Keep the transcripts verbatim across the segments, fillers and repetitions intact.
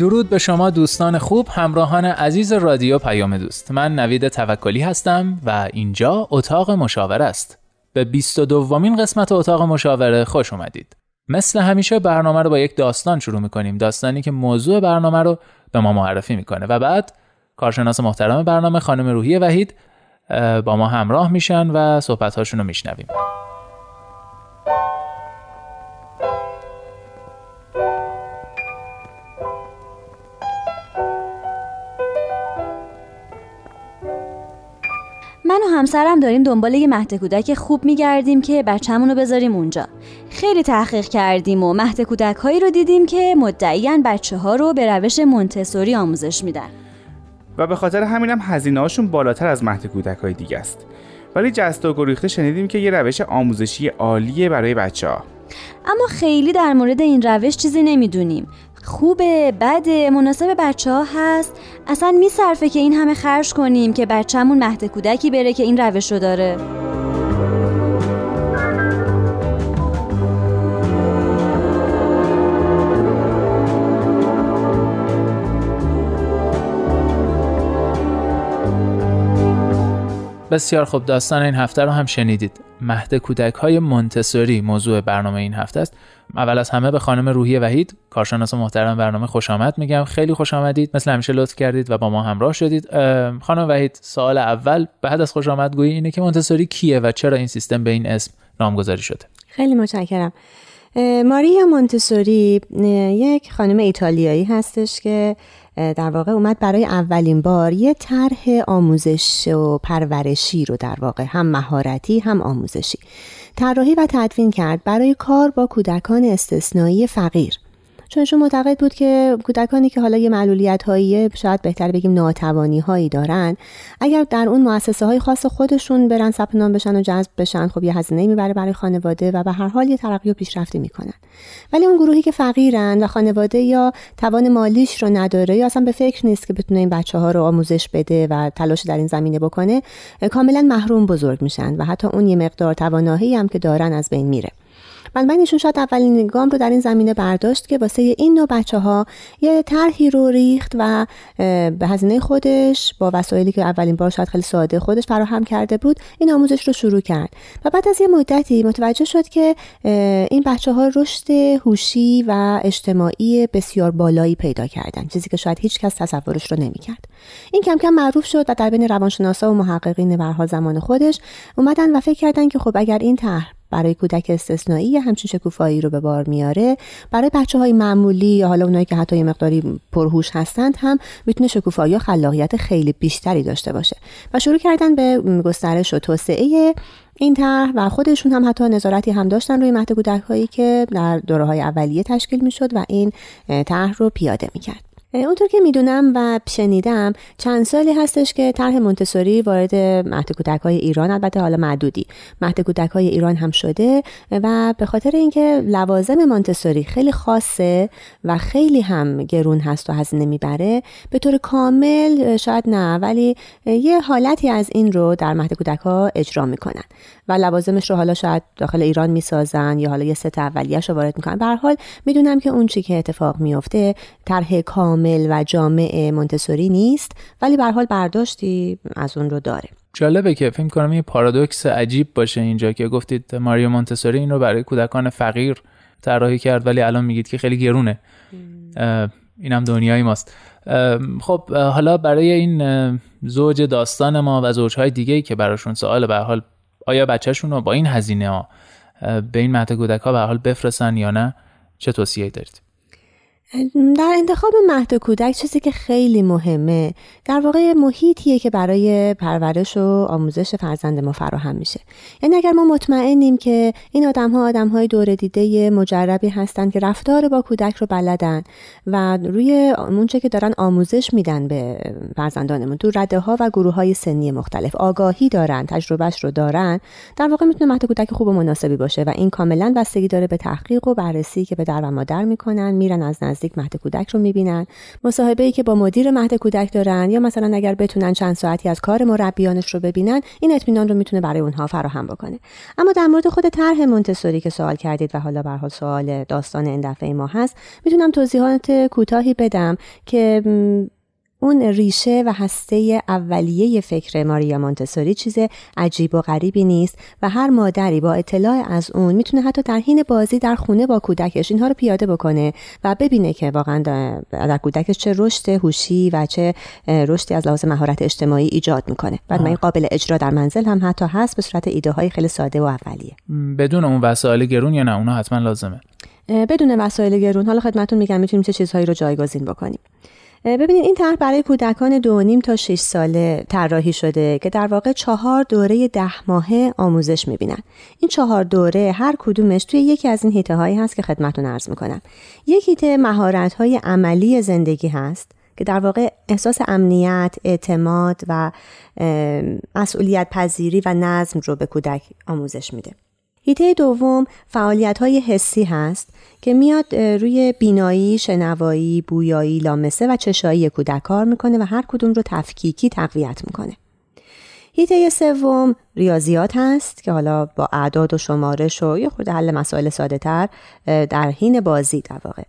درود به شما دوستان خوب، همراهان عزیز رادیو پیام دوست. من نویده توکلی هستم و اینجا اتاق مشاوره است. به بیست و دومین قسمت اتاق مشاوره خوش اومدید. مثل همیشه برنامه رو با یک داستان شروع میکنیم، داستانی که موضوع برنامه رو به ما معرفی میکنه و بعد کارشناس محترم برنامه خانم روحی وحید با ما همراه میشن و صحبت‌هاشون رو میشنویم. من و همسرم داریم دنبال یه مهد کودک خوب میگردیم که بچه‌مون رو بذاریم اونجا. خیلی تحقیق کردیم و مهد کودک هایی رو دیدیم که مدعیان بچه ها رو به روش مونتسوری آموزش میدن و به خاطر همینم هزینه هاشون بالاتر از مهد کودک های دیگه است. ولی جست و گریخته شنیدیم که یه روش آموزشی عالیه برای بچه ها. اما خیلی در مورد این روش چیزی نمیدونیم. خوبه، بده، مناسب بچه‌ها هست؟ اصلا می‌صرفه که این همه خرج کنیم که بچه‌مون مهد کودکی بره که این روشو داره؟ بسیار خوب، داستان این هفته رو هم شنیدید. مهد کودک‌های مونتسوری موضوع برنامه این هفته است. اول از همه به خانم روحی وحید، کارشناس محترم برنامه، خوش آمد میگم. خیلی خوش آمدید، مثل همیشه لطف کردید و با ما همراه شدید. خانم وحید، سوال اول بعد از خوش آمدگویی اینه که مونتسوری کیه و چرا این سیستم به این اسم نامگذاری شده؟ خیلی متشکرم. ماریا مونتسوری یک خانم ایتالیایی هستش که در واقع اومد برای اولین بار یه طرح آموزش و پرورشی رو در واقع هم مهارتی هم آموزشی طراحی و تدوین کرد برای کار با کودکان استثنایی فقیر، چون چون معتقد بود که کودکانی که حالا یه معلولیت هایی، شاید بهتر بگیم ناتوانی هایی دارن، اگر در اون مؤسسه های خاص خودشون برن ثبت نام بشن و جذب بشن، خب یه هزینه میبره برای خانواده و به هر حال یه ترقی و پیشرفتی میکنن. ولی اون گروهی که فقیرن و خانواده یا توان مالیش رو نداره یا اصلا به فکر نیست که بتونه این بچه‌ها رو آموزش بده و تلاش در این زمینه بکنه، کاملا محروم بزرگ میشن و حتی اون یه مقدار توانایی هم که دارن از بین میره. بنابراین ایشون شاید اولین گام رو در این زمینه برداشت که واسه این نوع بچه‌ها یه طرحی رو ریخت و به هزینه خودش با وسایلی که اولین بار شاید خیلی ساده خودش فراهم کرده بود این آموزش رو شروع کرد و بعد از یه مدتی متوجه شد که این بچه‌ها رشد هوشی و اجتماعی بسیار بالایی پیدا کردن، چیزی که شاید هیچ کس تصورش رو نمی‌کرد. این کم کم معروف شد و در بین روانشناسا و محققین به هر حال زمان خودش اومدن و فکر کردن که خب اگر این طرح برای کودک استثنایی همچین شکوفایی رو به بار میاره، برای بچه‌های معمولی یا حالا اونایی که حتی یه مقداری پرهوش هستند هم میتونه شکوفایی و خلاقیت خیلی بیشتری داشته باشه و شروع کردن به گسترش و توسعه این طرح و خودشون هم حتی نظارتی هم داشتن روی مهد کودک‌هایی که در دوره‌های اولیه تشکیل میشد و این طرح رو پیاده میکرد. اونطور که میدونم و شنیدم چند سالی هستش که طرح مونتسوری وارد مهد کودک‌های ایران، البته حالا معدودی مهد کودک‌های ایران هم شده و به خاطر اینکه لوازم مونتسوری خیلی خاصه و خیلی هم گرون هست و هزینه میبره، به طور کامل شاید نه ولی یه حالتی از این رو در مهد کودک‌ها اجرا میکنن و لوازمش رو حالا شاید داخل ایران میسازن یا حالا یه ست اولیه‌اش رو وارد میکنن. به هر حال میدونم که اون چی که اتفاق میفته طرح کامل مل و جامع مونتسوری نیست ولی به هر حال برداشتی از اون رو داره. جالبه که فکر کنم یه پارادوکس عجیب باشه اینجا که گفتید ماریا مونتسوری این رو برای کودکان فقیر طراحی کرد ولی الان میگید که خیلی گرونه. اینم دنیای ماست. خب حالا برای این زوج داستان ما و زوج‌های دیگه‌ای که براشون سواله به هر حال آیا بچه‌شون رو با این هزینه ها به این مهد کودک‌ها به هر حال بفرستن یا نه، چه توصیه‌ای دارید؟ در انتخاب مهد کودک چیزی که خیلی مهمه در واقع محیطیه که برای پرورش و آموزش فرزند ما فراهم میشه. یعنی اگر ما مطمئنیم که این آدم ها آدم های دور دیده مجربی هستن که رفتار با کودک رو بلدن و روی اونچه که دارن آموزش میدن به فرزندانمون تو رده ها و گروه های سنی مختلف آگاهی دارن، تجربهش رو دارن، در واقع میتونه مهد کودک خوب و مناسبی باشه و این کاملا بستگی داره به تحقیق و بررسی که پدر و مادر میکنن، میرن از نزدیک مهد کودک رو میبینن، مصاحبه‌ای که با مدیر مهد کودک دارن یا مثلا اگر بتونن چند ساعتی از کار مربیانش رو ببینن، این اطمینان رو میتونه برای اونها فراهم بکنه. اما در مورد خود طرح مونتسوری که سوال کردید و حالا به هر حال سوال داستان این دفعه ما هست، میتونم توضیحات کوتاهی بدم که اون ریشه و هسته اولیه فکر ماریا مونتسوری چیز عجیب و غریبی نیست و هر مادری با اطلاع از اون میتونه حتی در حین بازی در خونه با کودکش اینها رو پیاده بکنه و ببینه که واقعا در کودکش چه رشد هوشی و چه رشدی از لحاظ مهارت اجتماعی ایجاد میکنه. بعد این قابل اجرا در منزل هم حتی هست به صورت ایده های خیلی ساده و اولیه، بدون اون وسایل گرون. یا نه اونا حتما لازمه؟ بدون وسایل گرون. حالا خدمتتون میگم میتونیم چه چیزهایی رو جایگزین بکنیم. ببینید این طرح برای کودکان دو و نیم تا شش ساله طراحی شده که در واقع چهار دوره ده ماهه آموزش میبینن. این چهار دوره هر کدومش توی یکی از این حیطه هایی هست که خدمتتون عرض میکنم. یک حیطه مهارت های عملی زندگی هست که در واقع احساس امنیت، اعتماد و مسئولیت پذیری و نظم رو به کودک آموزش میده. حیطه دوم فعالیت‌های حسی هست که میاد روی بینایی، شنوایی، بویایی، لامسه و چشایی کودک کار میکنه و هر کدوم رو تفکیکی تقویت میکنه. حیطه سوم ریاضیات هست که حالا با اعداد و شمارش و یه خود حل مسائل ساده تر در حین بازی در واقع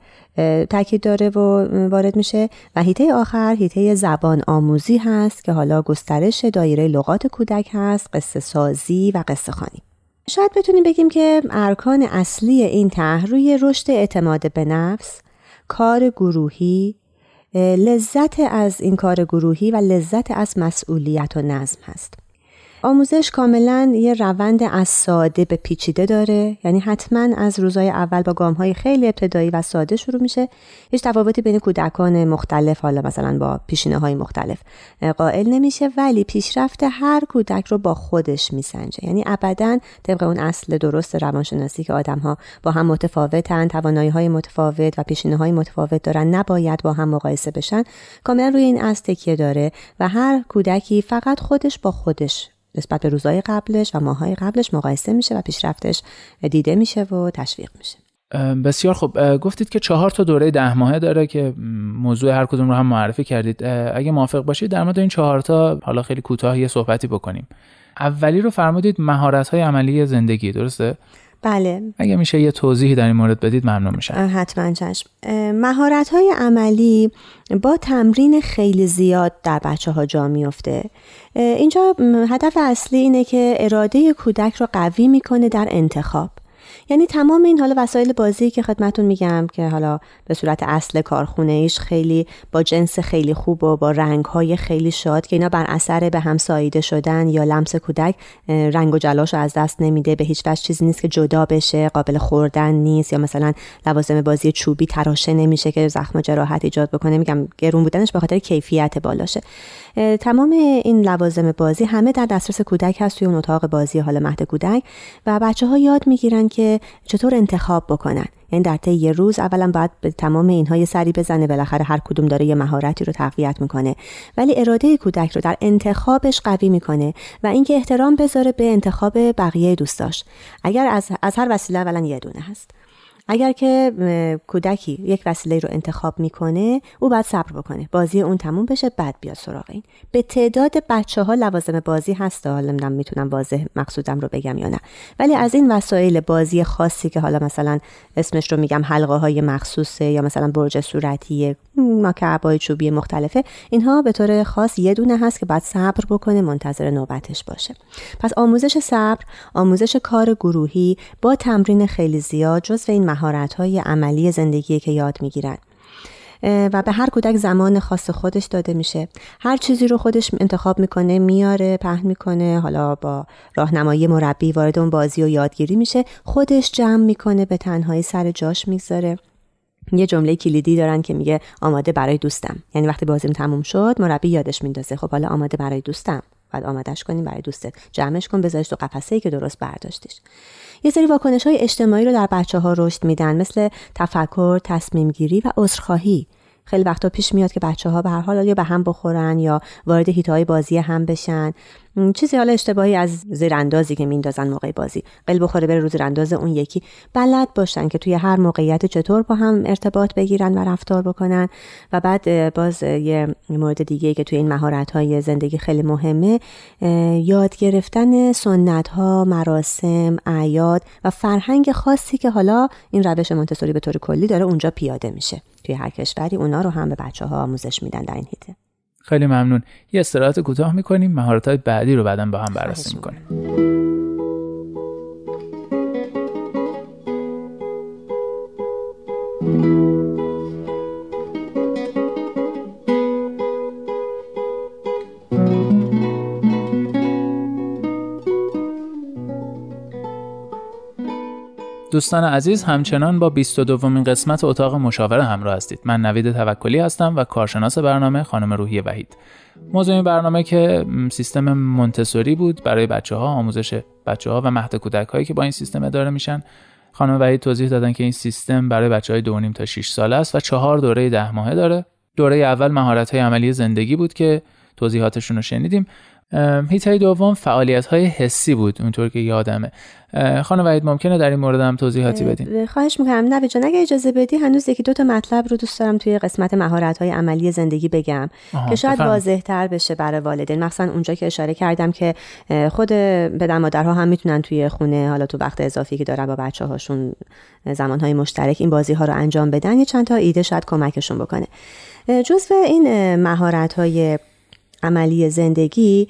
تاکید داره و وارد میشه. و حیطه آخر حیطه زبان آموزی هست که حالا گسترش دایره لغات کودک هست، قصه سازی و قصه خوانی. شاید بتونیم بگیم که ارکان اصلی این طرح روی رشد اعتماد به نفس، کار گروهی، لذت از این کار گروهی و لذت از مسئولیت و نظم هست. آموزش کاملا یه روند از ساده به پیچیده داره، یعنی حتما از روزهای اول با گام‌های خیلی ابتدایی و ساده شروع میشه. هیچ تفاوتی بین کودکان مختلف حالا مثلا با پیشینه‌های مختلف قائل نمیشه، ولی پیشرفت هر کودک رو با خودش میسنجه. یعنی ابداً طبق اون اصل درست روانشناسی که آدم‌ها با هم متفاوتن، توانایی‌های متفاوت و پیشینه‌های متفاوت دارن، نباید با هم مقایسه بشن. کاملا روی این اصل تکیه داره و هر کودکی فقط خودش با خودش نسبت به روزهای قبلش و ماهای قبلش مقایسه میشه و پیشرفتش دیده میشه و تشویق میشه. بسیار خب، گفتید که چهار تا دوره ده ماهه داره که موضوع هر کدوم رو هم معرفی کردید. اگه موافق باشید در مورد این چهار تا حالا خیلی کوتاه یه صحبتی بکنیم. اولی رو فرمودید مهارت‌های عملی زندگی، درسته؟ بله. اگه میشه یه توضیحی در این مورد بدید ممنون میشم. حتما چشم. مهارت‌های عملی با تمرین خیلی زیاد در بچه‌ها جا میفته. اینجا هدف اصلی اینه که اراده کودک رو قوی میکنه در انتخاب. یعنی تمام این حالا وسایل بازی که خدمتون میگم که حالا به صورت اصل کارخونه ایش خیلی با جنس خیلی خوب و با رنگ‌های خیلی شاد که اینا بر اثر به هم ساییده شدن یا لمس کودک رنگ و جلاشو از دست نمیده، به هیچ وجه چیزی نیست که جدا بشه، قابل خوردن نیست، یا مثلا لوازم بازی چوبی تراشه نمیشه که زخم و جراحت ایجاد بکنه. میگم گرون بودنش به خاطر کیفیت بالاشه. تمام این لوازم بازی همه در دسترس کودک هست توی اون اتاق بازی حالا مهد کودک و بچه‌ها یاد میگیرن که چطور انتخاب بکنن. یعنی در طی یه روز اولا باید به تمام اینها یه سری بزنه، بالاخره هر کدوم داره یه مهارتی رو تقویت میکنه، ولی اراده کودک رو در انتخابش قوی میکنه و اینکه احترام بذاره به انتخاب بقیه دوستاش. اگر از از هر وسیله اولا یه دونه هست، اگر که کودکی یک وسیله رو انتخاب میکنه او باید صبر بکنه بازی اون تموم بشه بعد بیاد سراغ این. به تعداد بچه‌ها لوازم بازی هست، حالا نمیدونم میتونم واضح مقصودم رو بگم یا نه، ولی از این وسایل بازی خاصی که حالا مثلا اسمش رو میگم حلقه های مخصوصه یا مثلا برج صورتی، مکعب‌های چوبی مختلفه، اینها به طور خاص یه دونه هست که باید صبر بکنه، منتظر نوبتش باشه. پس آموزش صبر، آموزش کار گروهی با تمرین خیلی زیاد جزو این مهارت‌های عملی زندگی که یاد می‌گیرن و به هر کودک زمان خاص خودش داده میشه. هر چیزی رو خودش انتخاب میکنه، میاره، پهن میکنه، حالا با راهنمایی مربی وارد اون بازی و یادگیری میشه، خودش جمع میکنه، به تنهایی سر جاش میذاره. یه جمله کلیدی دارن که میگه آماده برای دوستم. یعنی وقتی بازیم تموم شد مربی یادش میندازه خب حالا آماده برای دوستم، بعد آمادهش کنیم برای دوستت، جمعش کن، بذارش تو قفسه‌ای که درست برداشتیش. یه سری واکنش‌های اجتماعی رو در بچه‌ها رشد میدن، مثل تفکر، تصمیم‌گیری و عذرخواهی. خیلی وقتا پیش میاد که بچه‌ها به هر حال یا به هم بخورن یا وارد هیت‌های بازی هم بشن. چیزی حالا اشتباهی از زیراندازی که میندازن موقع بازی، قلب بخوره بره رو زیرانداز اون یکی. بلد باشن که توی هر موقعیت چطور با هم ارتباط بگیرن و رفتار بکنن. و بعد باز یه مورد دیگه که توی این مهارت‌های زندگی خیلی مهمه، یاد گرفتن سنت‌ها، مراسم، اعیاد و فرهنگ خاصی که حالا این روش مونتسوری به طور کلی داره اونجا پیاده میشه. توی هر کشوری اونا رو هم به بچه‌ها آموزش میدن در این حیطه. خیلی ممنون. یه استراحت کوتاه میکنیم، مهارت‌های بعدی رو بعداً با هم بررسی میکنیم. دوستان عزیز، همچنان با بیست و دومین قسمت اتاق مشاوره همراه هستید. من نویده توکلی هستم و کارشناس برنامه خانم روحی وحید. موضوع این برنامه که سیستم مونتسوری بود برای بچه‌ها، آموزش بچه‌ها و مهد کودک‌هایی که با این سیستم اداره میشن. خانم وحید توضیح دادن که این سیستم برای بچه‌های دو و نیم تا شش ساله است و چهار دوره ده ماهه داره. دوره اول مهارت‌های عملی زندگی بود که توضیحاتشون رو شنیدیم. هیت‌های دوم فعالیت‌های حسی بود اونطور که یادمه. خانم وحید ممکنه در این مورد هم توضیحاتی بدین؟ خواهش می‌کنم. نه بچه‌ها، اگه اجازه بدی هنوز یکی دو تا مطلب رو دوست دارم توی قسمت مهارت‌های عملی زندگی بگم که شاید واضح‌تر بشه برای والدین، مثلا اونجا که اشاره کردم که خود پدر مادرها هم میتونن توی خونه، حالا تو وقت اضافی که دارن با بچه‌هاشون، زمان‌های مشترک این بازی‌ها رو انجام بدن. یه چند تا ایده شاید کمکشون بکنه. جزو این مهارت‌های عملی زندگی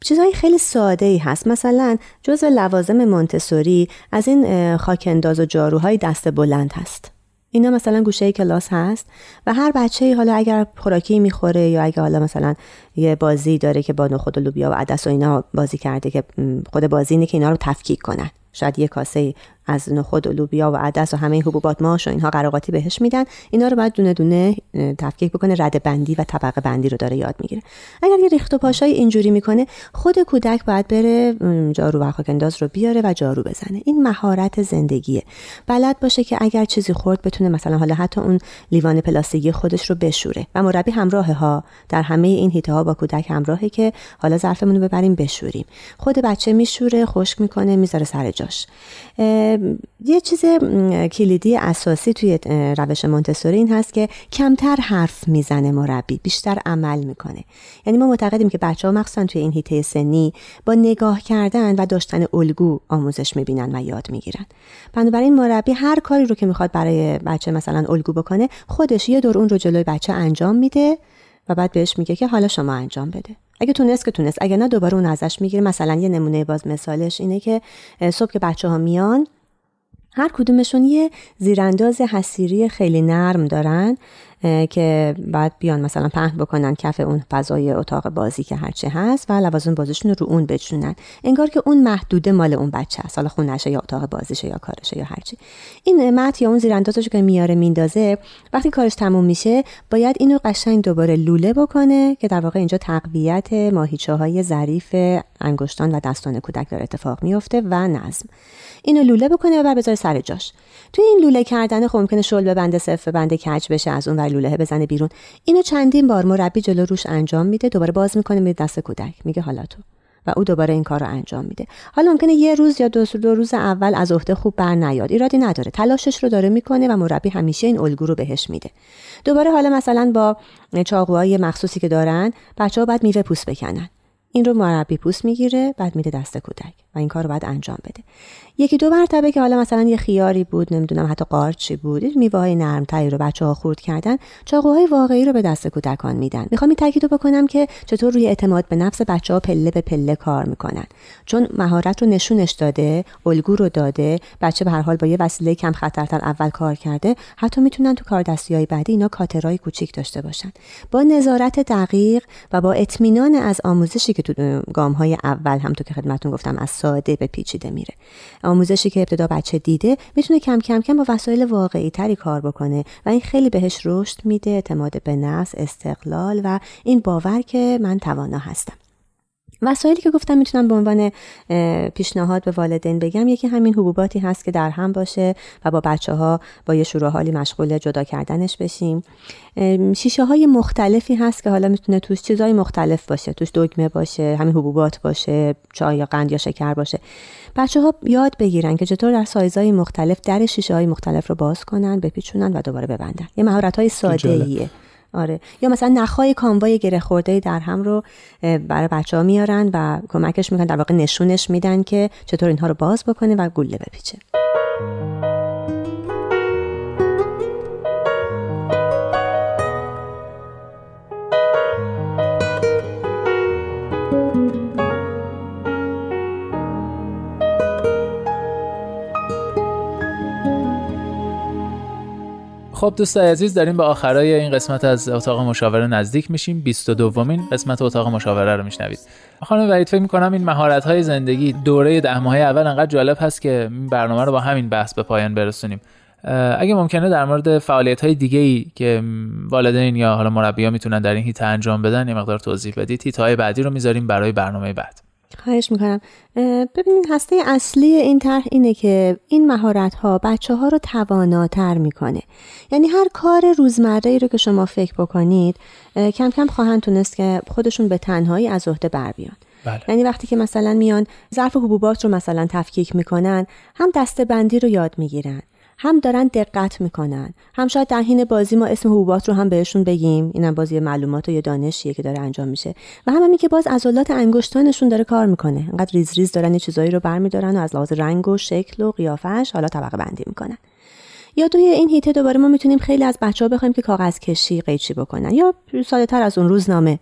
چیزهای خیلی ساده‌ای هست. مثلا جزو لوازم مونتسوری از این خاک‌انداز و جاروهای دست بلند هست. اینا مثلا گوشه کلاس هست و هر بچه‌ای حالا اگر خوراکی میخوره یا اگه حالا مثلا یه بازی داره که با نخود و لوبیا و عدس و اینا بازی کرده، که خود بازی اینه که اینا رو تفکیک کنن. شاید یه کاسه از نخود و لوبیا و عدس و همه این حبوبات ماش و اینها قراقاتی بهش میدن، اینا رو بعد دونه دونه تفکیک بکنه. رده بندی و طبقه بندی رو داره یاد میگیره. اگر یه ریخت و پاشای اینجوری میکنه، خود کودک باید بره جارو و خاک‌انداز رو بیاره و جارو بزنه. این مهارت زندگیه. بلد باشه که اگر چیزی خورد بتونه مثلا حالا حتی اون لیوان پلاستیکی خودش رو بشوره. و مربی همراه ها در همه این هیته ها با کودک همراهه که حالا ظرفمون رو ببریم بشوریم. خود بچه میشوره، خشک میکنه، میذاره سر جاش. یه چیز کلیدی اساسی توی روش مونتسوری این هست که کمتر حرف میزنه مربی، بیشتر عمل میکنه. یعنی ما معتقدیم که بچه‌ها مخصوصا توی این حیطه سنی با نگاه کردن و داشتن الگو آموزش میبینن و یاد میگیرن. بنابراین مربی هر کاری رو که میخواد برای بچه مثلا الگو بکنه، خودش یه دور اون رو جلوی بچه انجام میده و بعد بهش میگه که حالا شما انجام بده. اگه تونست که تونست، اگه نه دوباره اون ازش میگیره. مثلا یه نمونه باز مثالش اینه که صبح که بچه‌ها میان، هر کدومشون یه زیرانداز حصیری خیلی نرم دارن که بعد بیان مثلا پهن بکنن کف اون فضای اتاق بازی که هرچی هست و لوازم بازیشون رو اون بچونن، انگار که اون محدوده مال اون بچه است، حالا خونه‌شه یا اتاق بازیشه یا کارشه یا هرچی. این مت یا اون زیراندازش که میاره میندازه، وقتی کارش تموم میشه باید اینو قشنگ دوباره لوله بکنه که در واقع اینجا تقویت ماهیچه‌های ظریف انگشتان و دستان کودک داره اتفاق میفته و نظم. اینو لوله بکنه و بعد بذاره سر جاش. توی این لوله کردن خب ممکنه شل ببنده، صفر ببنده، کج بشه، از اون لوله بزنه بیرون. اینو چندین بار مربی جلو روش انجام میده، دوباره باز میکنه میده دست کودک، میگه حالا تو، و او دوباره این کار رو انجام میده. حالا ممکنه یه روز یا دو, دو روز اول از عهده خوب بر نیاد، ایرادی نداره، تلاشش رو داره میکنه و مربی همیشه این الگو رو بهش میده. دوباره حالا مثلا با چاقوهای مخصوصی که دارن بچه‌ها بعد میوه پوست بکنن، این رو مربی پوست میگیره بعد میده دست کودک و این کار رو بعد انجام بده. یکی دو مرتبه که حالا مثلا یه خیاری بود، نمیدونم حتی قارچی بود، این میوه‌های نرم‌تری رو بچه‌ها خورد کردن، چاقوهای واقعی رو به دست کودکان میدن. میخوام این تاکید رو بکنم که چطور روی اعتماد به نفس بچه‌ها پله به پله کار میکنن، چون مهارت رو نشونش داده، الگو رو داده، بچه به هر حال با یه وسیله کم خطرتر اول کار کرده، حتی میتونن تو کاردستی‌های بعدی اینا کاترای کوچیک داشته باشن. با نظارت دقیق و با اطمینان از آموزشی که تو گام‌های اول هم تو که خدمتتون گفتم از ساده به پیچیده میره. آموزشی که ابتدا بچه دیده میتونه کم کم کم با وسایل واقعی تری کار بکنه و این خیلی بهش رشد میده، اعتماد به نفس، استقلال و این باور که من توانا هستم. وسایلی که گفتم میتونم به عنوان پیشنهاد به والدین بگم، یکی همین حبوباتی هست که در هم باشه و با بچه‌ها با یه شور و حالی مشغول جدا کردنش بشیم. شیشه‌های مختلفی هست که حالا میتونه توش چیزهای مختلف باشه، توش دگمه باشه، همین حبوبات باشه، چای یا قند یا شکر باشه. بچه‌ها یاد بگیرن که چطور در سایزهای مختلف در شیشه‌های مختلف رو باز کنن، بپیچونن و دوباره ببندن. یه مهارت‌های ساده‌ایه. آره، یا مثلا نخای کانوای گره خورده در هم رو برای بچه‌ها میارن و کمکش میکنن، در واقع نشونش میدن که چطور اینها رو باز بکنه و گوله بپیچه. خب دوستای عزیز، داریم به آخرای این قسمت از اتاق مشاوره نزدیک میشیم. بیست و دومین قسمت اتاق مشاوره رو میشنوید. خانم وحید، فکر می‌کنم این مهارت‌های زندگی دوره ده ماهه اول انقدر جالب هست که این برنامه رو با همین بحث به پایان برسونیم. اگه ممکنه در مورد فعالیت‌های دیگه‌ای که والدین یا حالا مربی‌ها میتونن در این هیته انجام بدن یه مقدار توضیح بدید. هیته‌های بعدی رو می‌ذاریم برای برنامه بعد. خواهش میکنم. ببینید، هسته اصلی این طرح اینه که این مهارت‌ها بچه‌ها رو تواناتر میکنه. یعنی هر کار روزمره‌ای رو که شما فکر بکنید کم کم خواهند تونست که خودشون به تنهایی از عهده بر بیان. بله. یعنی وقتی که مثلا میان ظرف حبوبات رو مثلا تفکیک میکنن، هم دسته‌بندی رو یاد میگیرن، هم دارن دقت میکنن، هم شاید در حین بازی ما اسم حبوبات رو هم بهشون بگیم، اینم بازی معلومات و یه دانشیه که داره انجام میشه، و هم همین که باز عضلات انگشتانشون داره کار میکنه، انقدر ریز ریز دارن یه چیزایی رو برمیدارن و از لحاظ رنگ و شکل و قیافش حالا طبقه بندی میکنن. یا توی این هیته دوباره ما میتونیم خیلی از بچه‌ها بخوایم که کاغذ کشی قیچی بکنن، یا ساده‌تر از اون روزنامه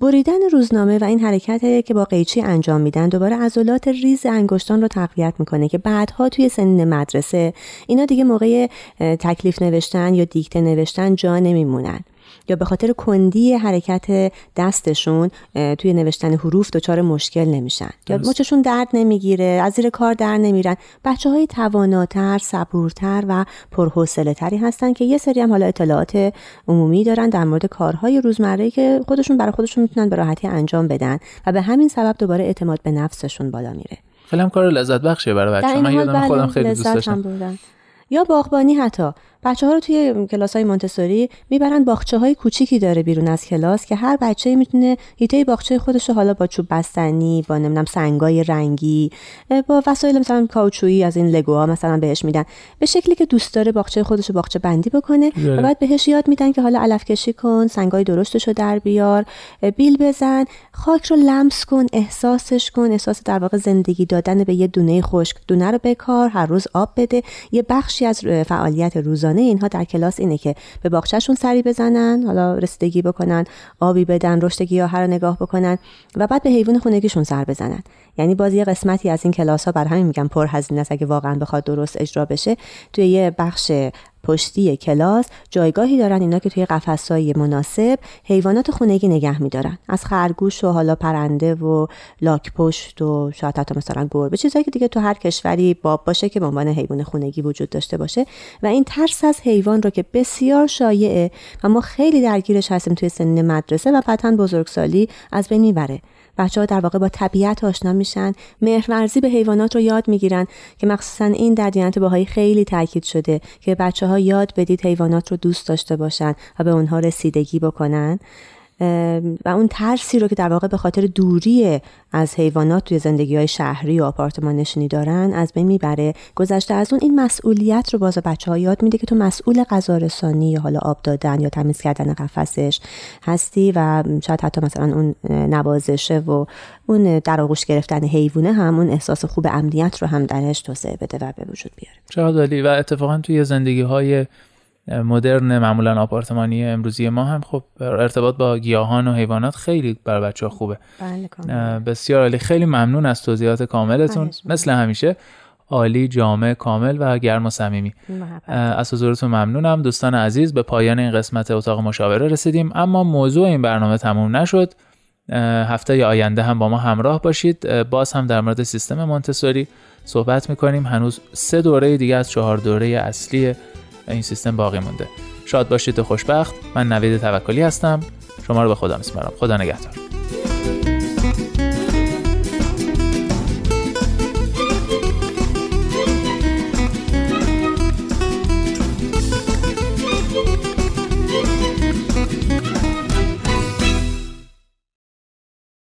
بریدن روزنامه و این حرکته که با قیچی انجام میدن دوباره عضلات ریز انگشتان رو تقویت میکنه که بعدها توی سنین مدرسه اینا دیگه موقع تکلیف نوشتن یا دیکته نوشتن جا نمیمونن، یا به خاطر کندی حرکت دستشون توی نوشتن حروف دچار مشکل نمیشن، یا مچشون درد نمیگیره، از زیر کار در نمیرن. بچه‌های تواناتر، صبورتر و پرحوصله‌تری هستن که یه سری هم حالا اطلاعات عمومی دارن در مورد کارهای روزمره که خودشون برای خودشون میتونن به راحتی انجام بدن و به همین سبب دوباره اعتماد به نفسشون بالا میره. خیلی هم کار لذت بخشه برای بچه‌ها. من یادم خودم خیلی دوست داشتم. یا باغبانی، حتی بچه‌ها رو توی کلاس‌های مونتسوری میبرن باغچه‌های کوچیکی داره بیرون از کلاس که هر بچه‌ای میتونه هیته باغچه خودش رو حالا با چوب بستنی، با نمیدونم سنگای رنگی، با وسایل مثلا کاوچویی از این لگوها مثلا بهش میدن، به شکلی که دوست داره باغچه خودش رو باغچه بندی بکنه جلد. و بعد بهش یاد میدن که حالا علف کشی کن، سنگای درشتش رو در بیار، بیل بزن، خاک رو لمس کن، احساسش کن، احساس در واقع زندگی دادن به یه دونه خشک، دونه رو بکار، هر روز آب بده. یه بخشی از فعالیت روز اینها در کلاس اینه که به باغچه‌شون سری بزنن، حالا رسیدگی بکنن، آبی بدن، رشد گیاها رو نگاه بکنن و بعد به حیوان خونگیشون سر بزنن. یعنی باز یه قسمتی از این کلاس‌ها، بر همین میگم پر هزینه است، اگه واقعا بخواد درست اجرا بشه، توی یه بخش پشتی کلاس جایگاهی دارن اینا که توی قفس‌های مناسب حیوانات خونگی نگه می‌دارن، از خرگوش و حالا پرنده و لاک‌پشت و شاید حتی مثلا گربه، چیزایی که دیگه تو هر کشوری باب باشه که به عنوان حیوان خونگی وجود داشته باشه. و این ترس از حیوان رو که بسیار شایعه و ما خیلی درگیرش هستیم توی سن مدرسه و بعداً بزرگسالی، از بین میبره. بچه‌ها در واقع با طبیعت آشنا میشن، مهرورزی به حیوانات رو یاد میگیرن که مخصوصا این در دینت باهایی خیلی تاکید شده که بچه‌ها یاد بدید حیوانات رو دوست داشته باشن و به اونها رسیدگی بکنن و اون ترسی رو که در واقع به خاطر دوری از حیوانات توی زندگی‌های شهری و آپارتمان نشینی دارن از بین میبره. گذشته از اون این مسئولیت رو باز بچه‌ها یاد میده که تو مسئول غذارسانی یا حالا آب دادن یا تمیز کردن قفسش هستی و شاید حتی مثلا اون نوازشه و اون در آغوش گرفتن حیوانه هم اون احساس خوب امنیت رو هم درش توسعه بده و به وجود بیاره. چقدر عالی. و اتفاقا توی زندگی‌های مدرن معمولا آپارتمانی امروزی ما هم خب ارتباط با گیاهان و حیوانات خیلی برای بچه‌ها خوبه. بله، بسیار عالی. خیلی ممنون از توضیحات کاملتون. مثل همیشه عالی، جامع، کامل و گرم و صمیمی. از حضورتون ممنونم. دوستان عزیز، به پایان این قسمت اتاق مشاوره رسیدیم، اما موضوع این برنامه تموم نشد. هفته آینده هم با ما همراه باشید. باز هم در مورد سیستم مونتسوری صحبت می‌کنیم. هنوز سه دوره دیگه از چهار دوره اصلی این سیستم باقی مونده. شاد باشید و خوشبخت. من نویده توکلی هستم. شما رو به خدا می‌سپارم. خدا نگهدار.